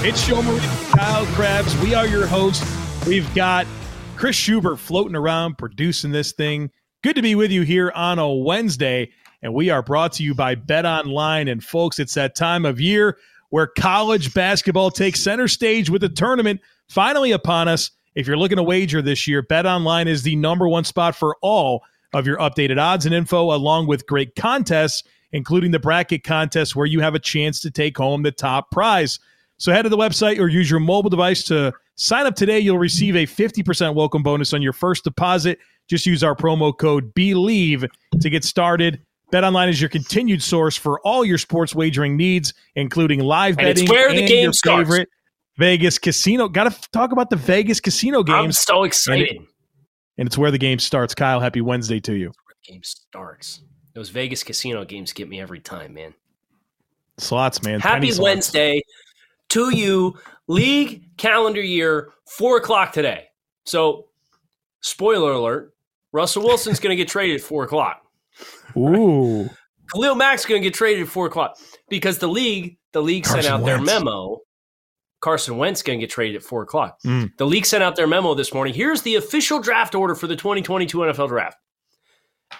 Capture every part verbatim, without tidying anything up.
It's Joe Marie, Kyle Krabs. We are your hosts. We've got Chris Schubert floating around producing this thing. Good to be with you here on a Wednesday. And we are brought to you by BetOnline. And folks, it's that time of year where college basketball takes center stage with the tournament finally upon us. If you're looking to wager this year, BetOnline is the number one spot for all of your updated odds and info, along with great contests, including the bracket contest where you have a chance to take home the top prize. So head to the website or use your mobile device to sign up today. You'll receive a fifty percent welcome bonus on your first deposit. Just use our promo code BELIEVE to get started. BetOnline is your continued source for all your sports wagering needs, including live and betting it's where and the game your starts. Favorite Vegas casino. Got to talk about the Vegas casino games. I'm so excited. And, it, and it's where the game starts. Kyle, happy Wednesday to you. It's where the game starts. Those Vegas casino games get me every time, man. Slots, man. Happy slots. Wednesday. To you, league calendar year, four o'clock today. So, spoiler alert, Russell Wilson's going to get traded at four o'clock. Ooh. Right? Khalil Mack's going to get traded at four o'clock because the league, the league Carson sent out Wentz. Their memo. Carson Wentz going to get traded at four o'clock. Mm. The league sent out their memo this morning. Here's the official draft order for the twenty twenty-two N F L draft.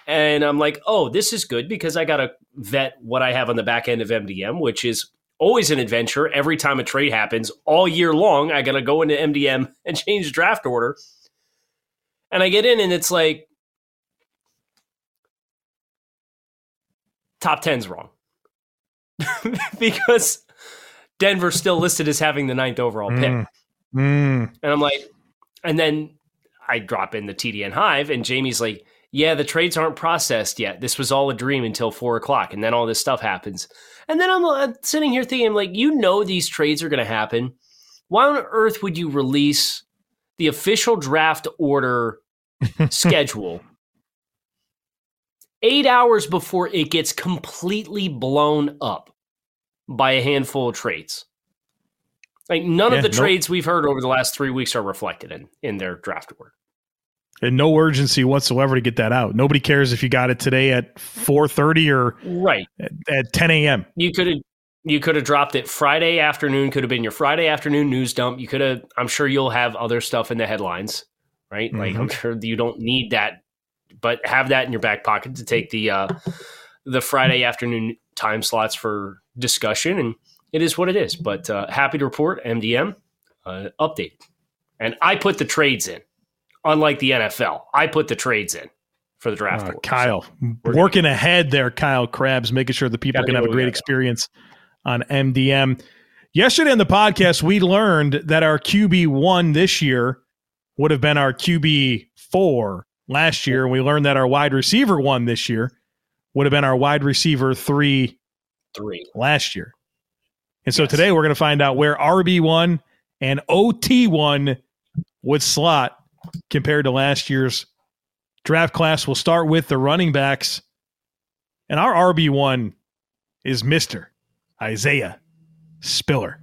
And I'm like, oh, this is good because I got to vet what I have on the back end of M D M, which is always an adventure. Every time a trade happens all year long, I got to go into M D M and change the draft order. And I get in and it's like, top ten's wrong. Because Denver's still listed as having the ninth overall pick. Mm. Mm. And I'm like, and then I drop in the T D N Hive and Jamie's like, yeah, the trades aren't processed yet. This was all a dream until four o'clock. And then all this stuff happens. And then I'm uh, sitting here thinking, like, you know these trades are going to happen. Why on earth would you release the official draft order schedule eight hours before it gets completely blown up by a handful of trades? Like, none yeah, of the nope. trades we've heard over the last three weeks are reflected in, in their draft order. And no urgency whatsoever to get that out. Nobody cares if you got it today at four thirty or right at, at ten a m. You could have you could have dropped it Friday afternoon. Could have been your Friday afternoon news dump. You could have. I'm sure you'll have other stuff in the headlines, right? Mm-hmm. Like, I'm sure you don't need that, but have that in your back pocket to take the uh, the Friday afternoon time slots for discussion. And it is what it is. But uh, happy to report M D M uh, update, and I put the trades in. Unlike the N F L, I put the trades in for the draft. Uh, Kyle, We're working gonna. ahead there, Kyle Krabs, making sure the people Gotta can have a great experience go. on M D M. Yesterday on the podcast, we learned that our Q B one this year would have been our Q B four last year. And we learned that our wide receiver one this year would have been our wide receiver three, three. last year. And so yes. today we're going to find out where R B one and O T one would slot compared to last year's draft class. We'll start with the running backs. And our R B one is Mister Isaiah Spiller.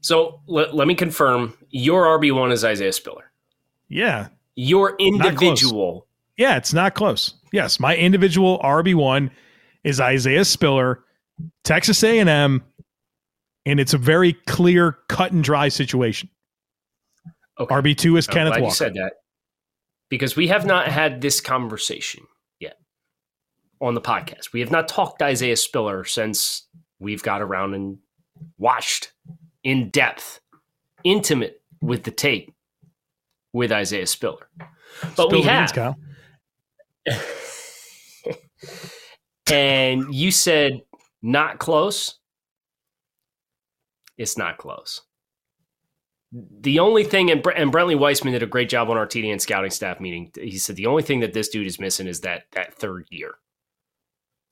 So let, let me confirm, your R B one is Isaiah Spiller. Yeah. Your individual. Yeah, it's not close. Yes, my individual R B one is Isaiah Spiller, Texas A and M, and it's a very clear, cut and dry situation. Okay. R B two is I'm Kenneth glad Walker. You said that because we have not had this conversation yet on the podcast. We have not talked to Isaiah Spiller since we've got around and watched in depth, intimate with the tape with Isaiah Spiller. But Spiller we have. Kyle. And you said not close. It's not close. The only thing, and, Bre- and Brentley Weissman did a great job on our T D N scouting staff meeting. He said the only thing that this dude is missing is that that third year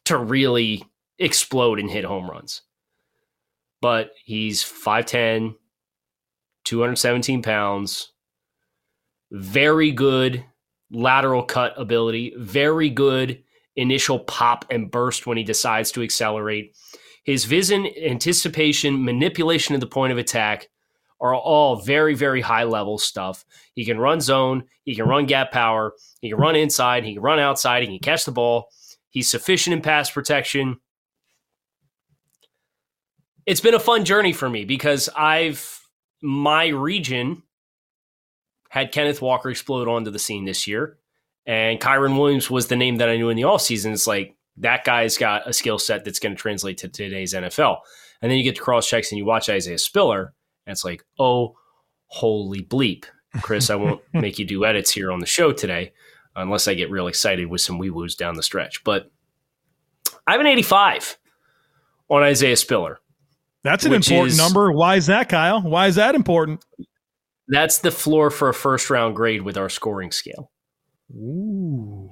to really explode and hit home runs. But he's five ten, two hundred seventeen pounds, very good lateral cut ability, very good initial pop and burst when he decides to accelerate. His vision, anticipation, manipulation of the point of attack are all very, very high-level stuff. He can run zone. He can run gap power. He can run inside. He can run outside. He can catch the ball. He's sufficient in pass protection. It's been a fun journey for me because I've my region had Kenneth Walker explode onto the scene this year, and Kyren Williams was the name that I knew in the offseason. It's like, that guy's got a skill set that's going to translate to today's N F L. And then you get to cross-checks and you watch Isaiah Spiller, and it's like, oh, holy bleep. Chris, I won't make you do edits here on the show today unless I get real excited with some wee-woos down the stretch. But I have an eighty-five on Isaiah Spiller. That's an important is, number. Why is that, Kyle? Why is that important? That's the floor for a first-round grade with our scoring scale. Ooh.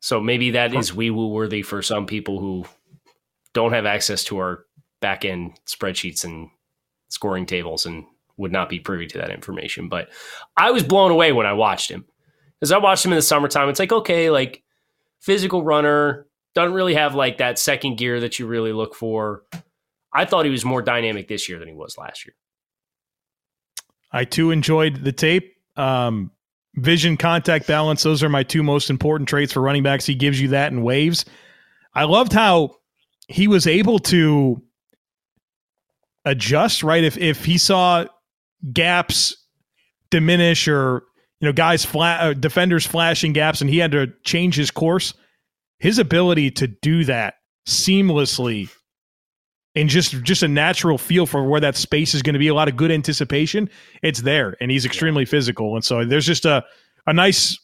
So maybe that is wee-woo worthy for some people who don't have access to our back-end spreadsheets and scoring tables and would not be privy to that information. But I was blown away when I watched him. Because I watched him in the summertime. It's like, okay, like physical runner, doesn't really have like that second gear that you really look for. I thought he was more dynamic this year than he was last year. I, too, enjoyed the tape. Um, vision, contact, balance, those are my two most important traits for running backs. He gives you that in waves. I loved how he was able to adjust, right? If if he saw gaps diminish or you know guys flat, uh, defenders flashing gaps and he had to change his course, his ability to do that seamlessly and just, just a natural feel for where that space is going to be, a lot of good anticipation, it's there. And he's extremely yeah. physical. And so there's just a, a nice,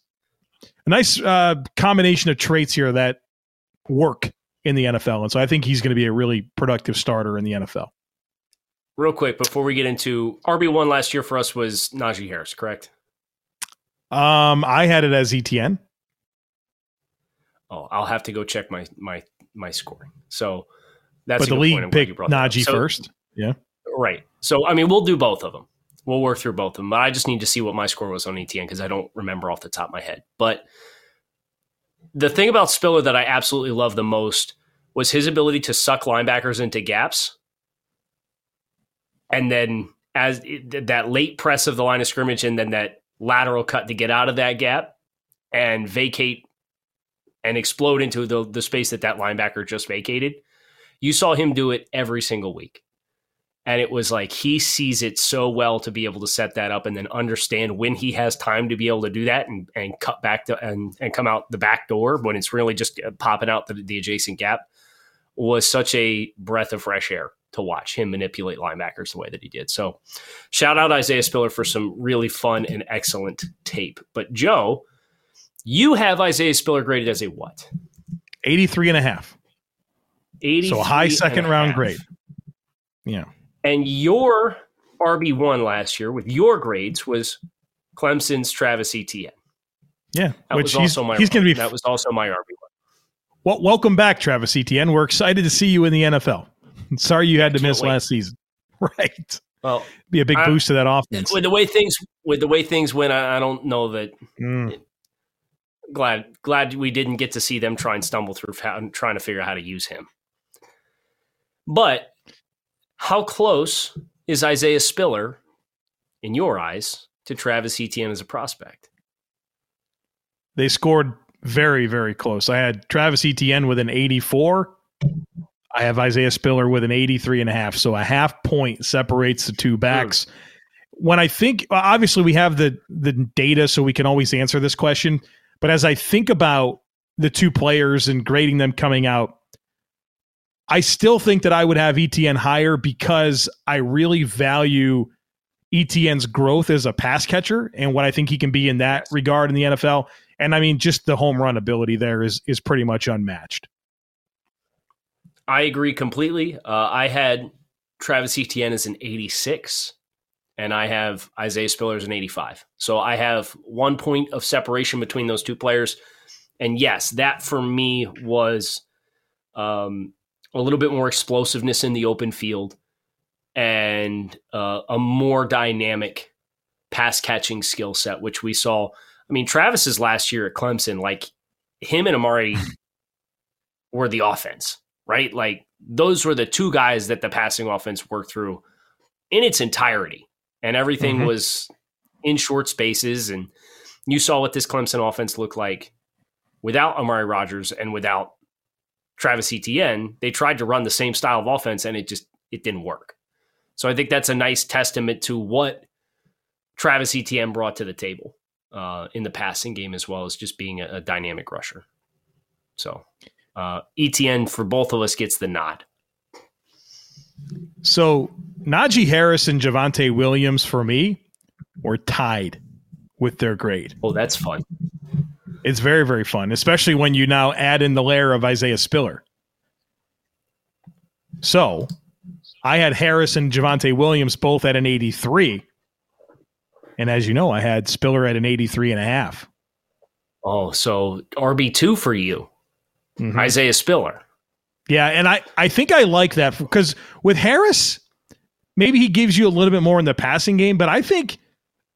a nice uh, combination of traits here that work in the N F L. And so I think he's going to be a really productive starter in the N F L. Real quick, before we get into R B one last year for us was Najee Harris, correct? Um, I had it as Etienne. Oh, I'll have to go check my, my, my scoring. So that's but the league picked Najee so, first. Yeah. Right. So, I mean, we'll do both of them. We'll work through both of them. But I just need to see what my score was on E T N because I don't remember off the top of my head. But the thing about Spiller that I absolutely love the most was his ability to suck linebackers into gaps. And then as it, that late press of the line of scrimmage and then that lateral cut to get out of that gap and vacate and explode into the, the space that that linebacker just vacated. You saw him do it every single week. And it was like he sees it so well to be able to set that up and then understand when he has time to be able to do that and, and cut back to and, and come out the back door when it's really just popping out the, the adjacent gap was such a breath of fresh air to watch him manipulate linebackers the way that he did. So shout out Isaiah Spiller for some really fun and excellent tape. But Joe, you have Isaiah Spiller graded as a what? eighty-three and a half. So a high second round grade. Yeah. And your R B one last year with your grades was Clemson's Travis Etienne. Yeah. That which was he's, also my he's gonna be that was also my R B one. Well, welcome back, Travis Etienne. We're excited to see you in the N F L. Sorry you had to miss wait. last season. Right. Well, be a big I, boost to that offense. With the way things with the way things went, I, I don't know that mm. it, glad glad we didn't get to see them try and stumble through how, trying to figure out how to use him. But how close is Isaiah Spiller, in your eyes, to Travis Etienne as a prospect? They scored very, very close. I had Travis Etienne with an eighty-four. I have Isaiah Spiller with an eighty-three and a half. So a half point separates the two backs. Sure. When I think, obviously we have the the data, so we can always answer this question. But as I think about the two players and grading them coming out, I still think that I would have Etienne higher because I really value Etienne's growth as a pass catcher and what I think he can be in that regard in the N F L. And I mean, just the home run ability there is is pretty much unmatched. I agree completely. Uh, I had Travis Etienne as an eighty-six, and I have Isaiah Spiller as an eighty-five. So I have one point of separation between those two players. And yes, that for me was um, a little bit more explosiveness in the open field, and uh, a more dynamic pass catching skill set, which we saw. I mean, Travis's last year at Clemson, like him and Amari were the offense, right? Like those were the two guys that the passing offense worked through in its entirety, and everything mm-hmm. was in short spaces. And you saw what this Clemson offense looked like without Amari Rodgers and without Travis Etienne. They tried to run the same style of offense, and it just it didn't work. So I think that's a nice testament to what Travis Etienne brought to the table uh, in the passing game, as well as just being a, a dynamic rusher. So uh, Etienne for both of us gets the nod. So Najee Harris and Javonte Williams for me were tied with their grade. Oh, that's fun. It's very, very fun, especially when you now add in the layer of Isaiah Spiller. So I had Harris and Javonte Williams both at an eighty-three. And as you know, I had Spiller at an eighty-three and a half. Oh, so R B two for you, mm-hmm. Isaiah Spiller. Yeah, and I, I think I like that because with Harris, maybe he gives you a little bit more in the passing game, but I think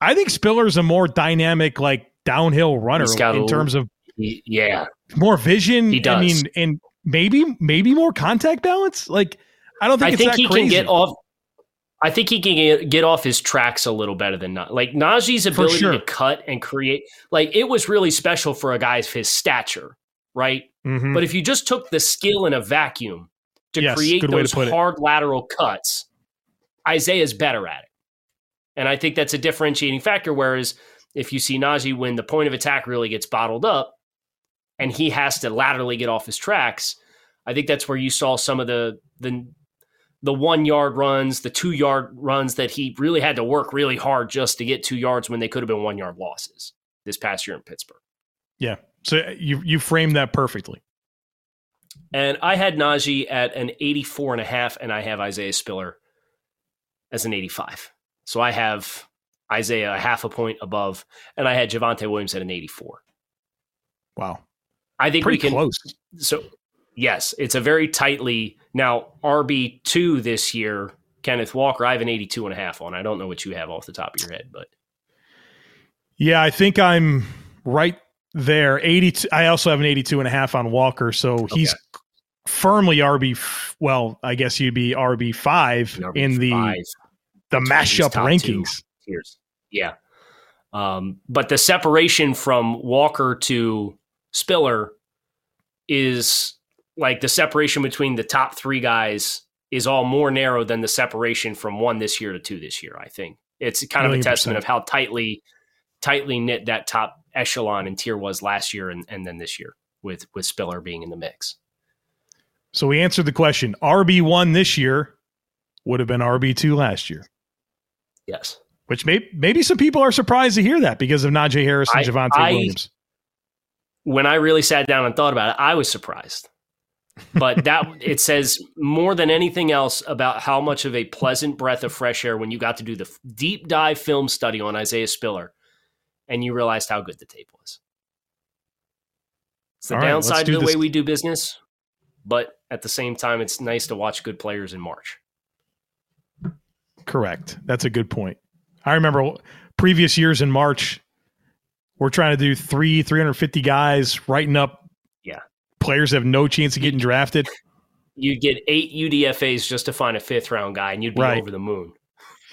I think Spiller's a more dynamic, like downhill runner in a, terms of yeah, more vision. He does. I mean, and maybe maybe more contact balance. Like I don't think I it's think that he crazy. can get off. I think he can get off his tracks a little better than not. Like Najee's ability sure. to cut and create, like it was really special for a guy of his stature, right? Mm-hmm. But if you just took the skill in a vacuum to yes, create those to hard it. lateral cuts, Isaiah's better at it. And I think that's a differentiating factor. Whereas if you see Najee when the point of attack really gets bottled up and he has to laterally get off his tracks, I think that's where you saw some of the the, the one-yard runs, the two-yard runs that he really had to work really hard just to get two yards when they could have been one-yard losses this past year in Pittsburgh. Yeah, so you you framed that perfectly. And I had Najee at an eighty-four and a half, and I have Isaiah Spiller as an eighty-five. So I have Isaiah a half a point above, and I had Javonte Williams at an eighty-four. Wow. I think Pretty we can. Close. So, yes, it's a very tightly. Now, R B two this year, Kenneth Walker, I have an eighty-two and a half on. I don't know what you have off the top of your head, but. Yeah, I think I'm right there. eighty-two. I also have an eighty-two and a half on Walker. So okay. he's firmly R B. Well, I guess you'd be R B five, R B five. in the. The mashup rankings. Yeah. Um, but the separation from Walker to Spiller is like the separation between the top three guys is all more narrow than the separation from one this year to two this year. I think it's kind of a testament of how tightly, tightly knit that top echelon and tier was last year. And, and then this year with, with Spiller being in the mix. So we answered the question. R B one this year would have been R B two last year. Yes. Which may, maybe some people are surprised to hear that because of Najee Harris and I, Javonte I, Williams. When I really sat down and thought about it, I was surprised. But that it says more than anything else about how much of a pleasant breath of fresh air when you got to do the deep dive film study on Isaiah Spiller and you realized how good the tape was. It's the All downside right, to the this. way we do business, but at the same time, it's nice to watch good players in March. Correct. That's a good point. I remember previous years in March, we're trying to do three, three hundred fifty guys, writing up yeah. players that have no chance of getting drafted. You'd get eight U D F As just to find a fifth round guy, and you'd be right. over the moon.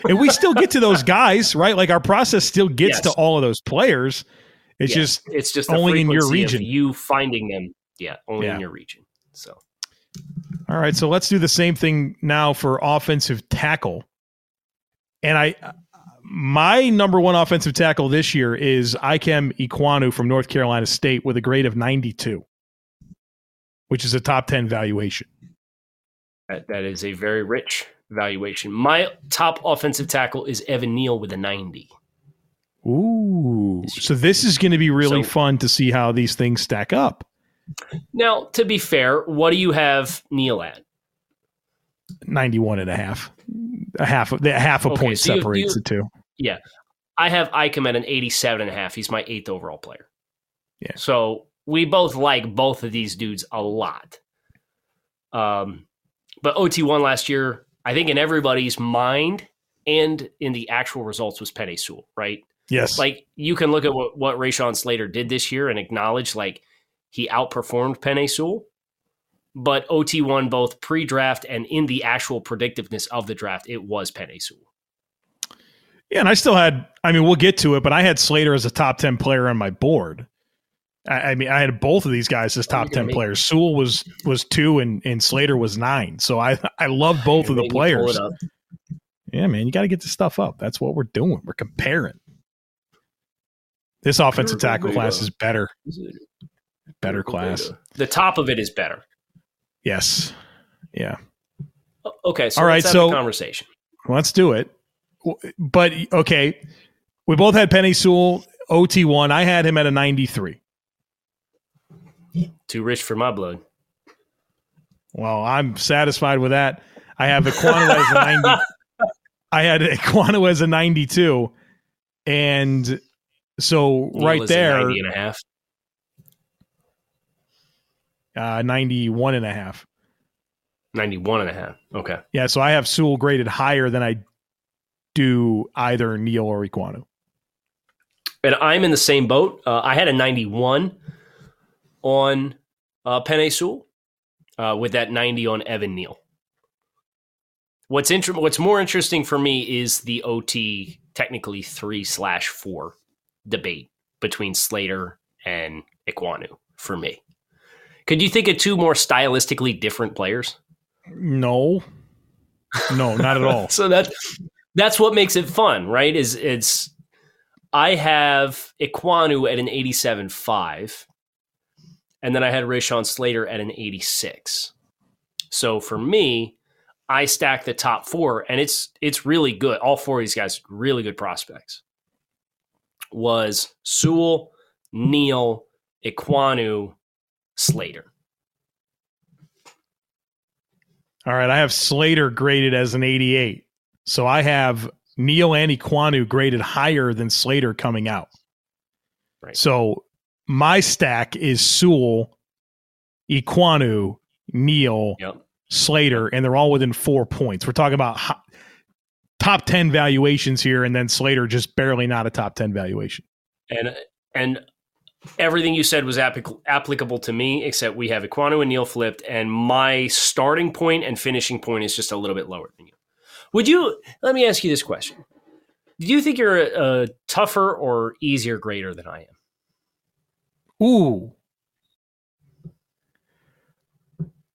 And we still get to those guys, right? Like our process still gets yes. to all of those players. It's yes. just it's just only in your region. You finding them, yeah, only yeah. in your region. So, all right. So let's do the same thing now for offensive tackle. And I, my number one offensive tackle this year is Ikem Ekwonu from North Carolina State with a grade of ninety-two, which is a top ten valuation. That, that is a very rich valuation. My top offensive tackle is Evan Neal with a ninety. Ooh. So this is going to be really so, fun to see how these things stack up. Now, to be fair, what do you have Neal at? ninety-one and a half. A half, a half a okay, point so separates you, you, the two. Yeah. I have Ikem at an eighty-seven and a half. He's my eighth overall player. Yeah. So we both like both of these dudes a lot. Um, but O T one last year, I think in everybody's mind and in the actual results was Penei Sewell, right? Yes. Like you can look at what, what Rashawn Slater did this year and acknowledge like he outperformed Penei Sewell, but O T won both pre-draft and in the actual predictiveness of the draft, it was Penei Sewell. Yeah, and I still had, I mean, we'll get to it, but I had Slater as a top ten player on my board. I, I mean, I had both of these guys as top ten players. It? Sewell was was two and, and Slater was nine. So I, I love both of the players. Yeah, man, you got to get this stuff up. That's what we're doing. We're comparing. This offensive tackle class is better. Better class. The top of it is better. Yes. Yeah. Okay, so All right, let's have so, a conversation. Let's do it. But, okay, we both had Penei Sewell, O T one. I had him at a ninety-three. Too rich for my blood. Well, I'm satisfied with that. I have Ekwonu as a ninety. I had Ekwonu as a ninety-two. And so Neal right there. ninety and a half. Uh, ninety-one and a half. ninety-one and a half. Okay. Yeah, so I have Sewell graded higher than I do either Neal or Ekwonu. And I'm in the same boat. Uh, I had a ninety-one on uh, Penei Sewell uh, with that ninety on Evan Neal. What's inter- What's more interesting for me is the O T technically three slash four debate between Slater and Ekwonu for me. Could you think of two more stylistically different players? No, no, not at all. So that's, that's what makes it fun, right? Is it's I have Ekwonu at an eighty-seven point five, and then I had Rashawn Slater at an eighty-six. So for me, I stack the top four, and it's it's really good. All four of these guys, really good prospects. Was Sewell, Neal, Ekwonu, Slater. All right, I have Slater graded as an eighty-eight. So I have Neal and Ekwonu graded higher than Slater coming out. Right. So my stack is Sewell, Ekwonu, Neal, yep. Slater, and they're all within four points. We're talking about ho- top ten valuations here, and then Slater just barely not a top ten valuation. And and everything you said was applic- applicable to me, except we have Ekwonu and Neal flipped, and my starting point and finishing point is just a little bit lower than you. Would you, let me ask you this question. Do you think you're a, a tougher or easier grader than I am? Ooh.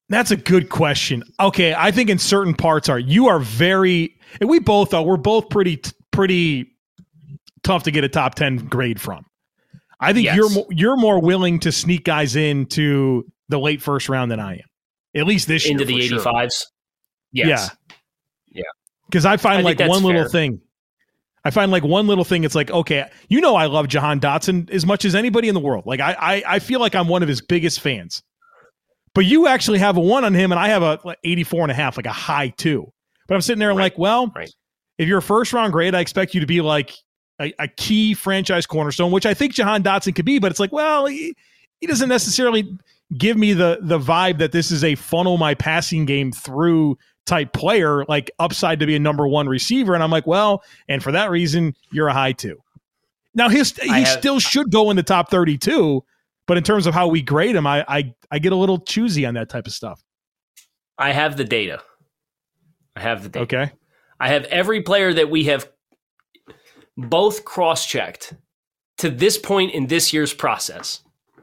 That's a good question. Okay. I think in certain parts are, you are very, and we both are, we're both pretty, pretty tough to get a top ten grade from. I think yes. you're, mo- you're more willing to sneak guys into the late first round than I am, at least this into year. Into the eighty-fives. Sure. Yes. Yeah. Yeah. Because I find I like one little fair. thing. I find like one little thing. It's like, okay, you know, I love Jahan Dotson as much as anybody in the world. Like I, I, I feel like I'm one of his biggest fans, but you actually have a one on him and I have a like, eighty-four and a half, like a high two, but I'm sitting there right. like, well, right. if you're a first round grade, I expect you to be like a, a key franchise cornerstone, which I think Jahan Dotson could be, but it's like, well, he, he doesn't necessarily give me the, the vibe that this is a funnel my passing game through type player, like upside to be a number one receiver. And I'm like, well, and for that reason, you're a high two. Now his, he have, still should go in the top thirty-two, but in terms of how we grade him, I, I, I get a little choosy on that type of stuff. I have the data. I have the data. Okay. I have every player that we have both cross-checked to this point in this year's process.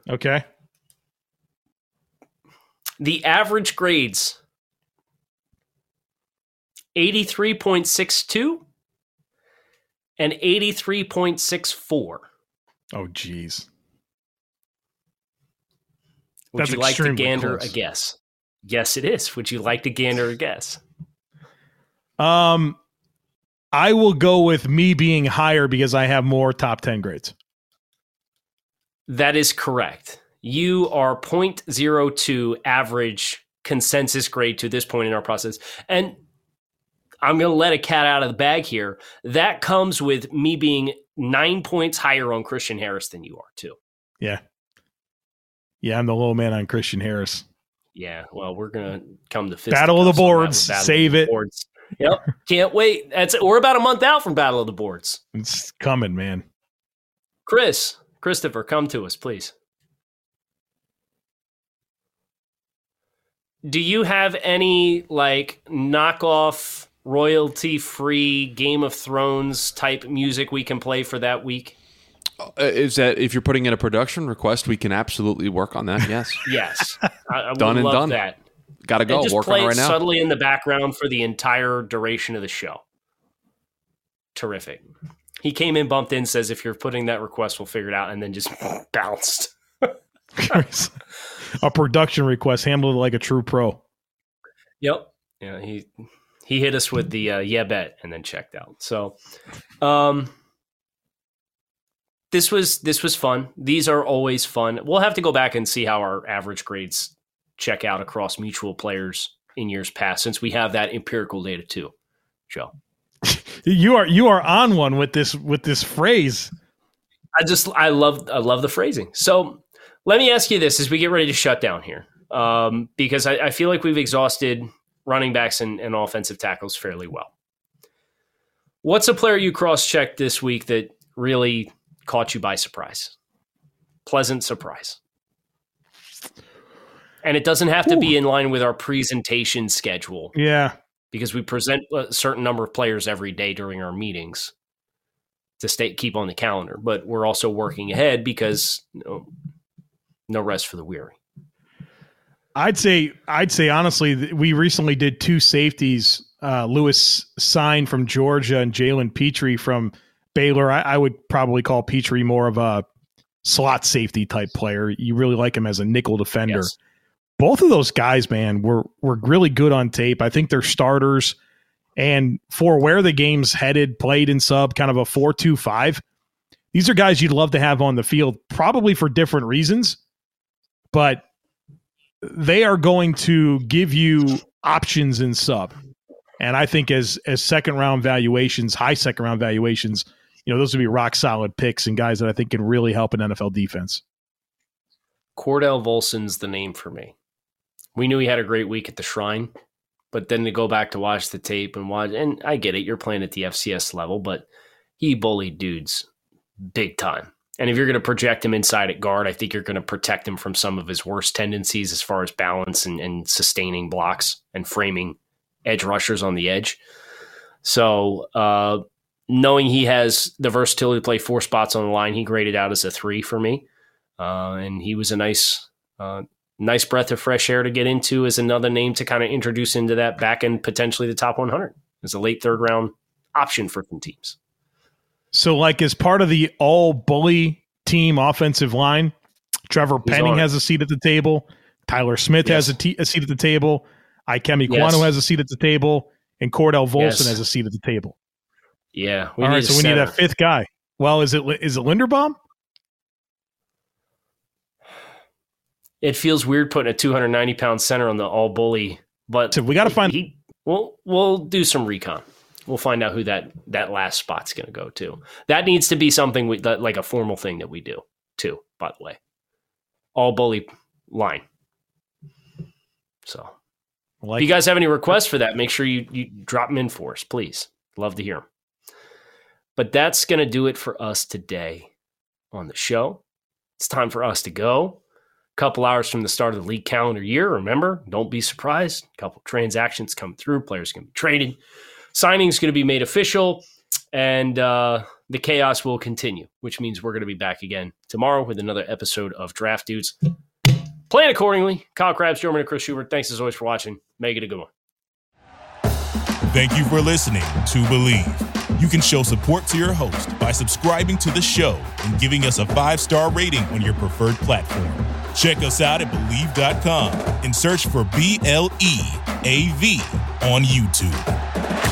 Okay. The average grades eighty-three point six two and eighty-three point six four. Oh, geez. Would That's you like to gander close. a guess? Yes, it is. Would you like to gander a guess? Um, I will go with me being higher because I have more top ten grades. That is correct. You are point zero two average consensus grade to this point in our process. And I'm going to let a cat out of the bag here. That comes with me being nine points higher on Christian Harris than you are, too. Yeah. Yeah, I'm the low man on Christian Harris. Yeah, well, we're going to come to fist. Battle of the boards. Battle save of the boards. It. Yep. Can't wait. That's we're about a month out from Battle of the Boards. It's coming, man. Chris, Christopher, come to us, please. Do you have any like knockoff royalty-free Game of Thrones type music we can play for that week? Is that if you're putting in a production request, we can absolutely work on that. Yes. Yes. I, I done and love done. That. Got to go. Just work play on it right now. Subtly in the background for the entire duration of the show. Terrific. He came in, bumped in, says, "If you're putting that request, we'll figure it out," and then just bounced. A production request handled like a true pro. Yep. Yeah. He he hit us with the uh, yeah bet and then checked out. So, um. This was this was fun. These are always fun. We'll have to go back and see how our average grades check out across mutual players in years past, since we have that empirical data too, Joe. You are you are on one with this with this phrase. I just I love I love the phrasing. So let me ask you this as we get ready to shut down here, um, because I, I feel like we've exhausted running backs and, and offensive tackles fairly well. What's a player you cross-checked this week that really caught you by surprise? Pleasant surprise. And it doesn't have to Ooh. be in line with our presentation schedule. Yeah. Because we present a certain number of players every day during our meetings to stay, keep on the calendar. But we're also working ahead because you know, no rest for the weary. I'd say, I'd say honestly, we recently did two safeties, uh, Lewis Cine from Georgia and Jalen Pitre from Baylor. I, I would probably call Pitre more of a slot safety type player. You really like him as a nickel defender. Yes. Both of those guys, man, were were really good on tape. I think they're starters. And for where the game's headed, played in sub, kind of a four two five, these are guys you'd love to have on the field, probably for different reasons. But they are going to give you options in sub. And I think as as second-round valuations, high second-round valuations, you know, those would be rock solid picks and guys that I think can really help an N F L defense. Cordell Volson's the name for me. We knew he had a great week at the Shrine, but then to go back to watch the tape and watch, and I get it, you're playing at the F C S level, but he bullied dudes big time. And if you're going to project him inside at guard, I think you're going to protect him from some of his worst tendencies as far as balance and, and sustaining blocks and framing edge rushers on the edge. So, uh, knowing he has the versatility to play four spots on the line, he graded out as a three for me. Uh, and he was a nice, uh, nice breath of fresh air to get into as another name to kind of introduce into that back end, potentially the top one hundred as a late third round option for some teams. So like as part of the all bully team offensive line, Trevor Penning has a seat at the table. Tyler Smith yes. has a, t- a seat at the table. Ikem Ekwonu yes. has a seat at the table, and Cordell Volson yes. has a seat at the table. Yeah. We All right, so we center. need that fifth guy. Well, is it is it Linderbaum? It feels weird putting a two hundred ninety pound center on the all bully, but so we got to find. He, we'll we'll do some recon. We'll find out who that that last spot's going to go to. That needs to be something we, that, like a formal thing that we do too. By the way, all bully line. So. Like, if you guys have any requests for that, make sure you, you drop them in for us, please. Love to hear them. But that's going to do it for us today on the show. It's time for us to go. A couple hours from the start of the league calendar year. Remember, don't be surprised. A couple transactions come through. Players can be traded. Signing is going to be made official. And uh, the chaos will continue, which means we're going to be back again tomorrow with another episode of Draft Dudes. Plan accordingly. Kyle Krabs, Jordan, and Chris Schubert. Thanks as always for watching. Make it a good one. Thank you for listening to Believe. You can show support to your host by subscribing to the show and giving us a five-star rating on your preferred platform. Check us out at Believe dot com and search for B L E A V on YouTube.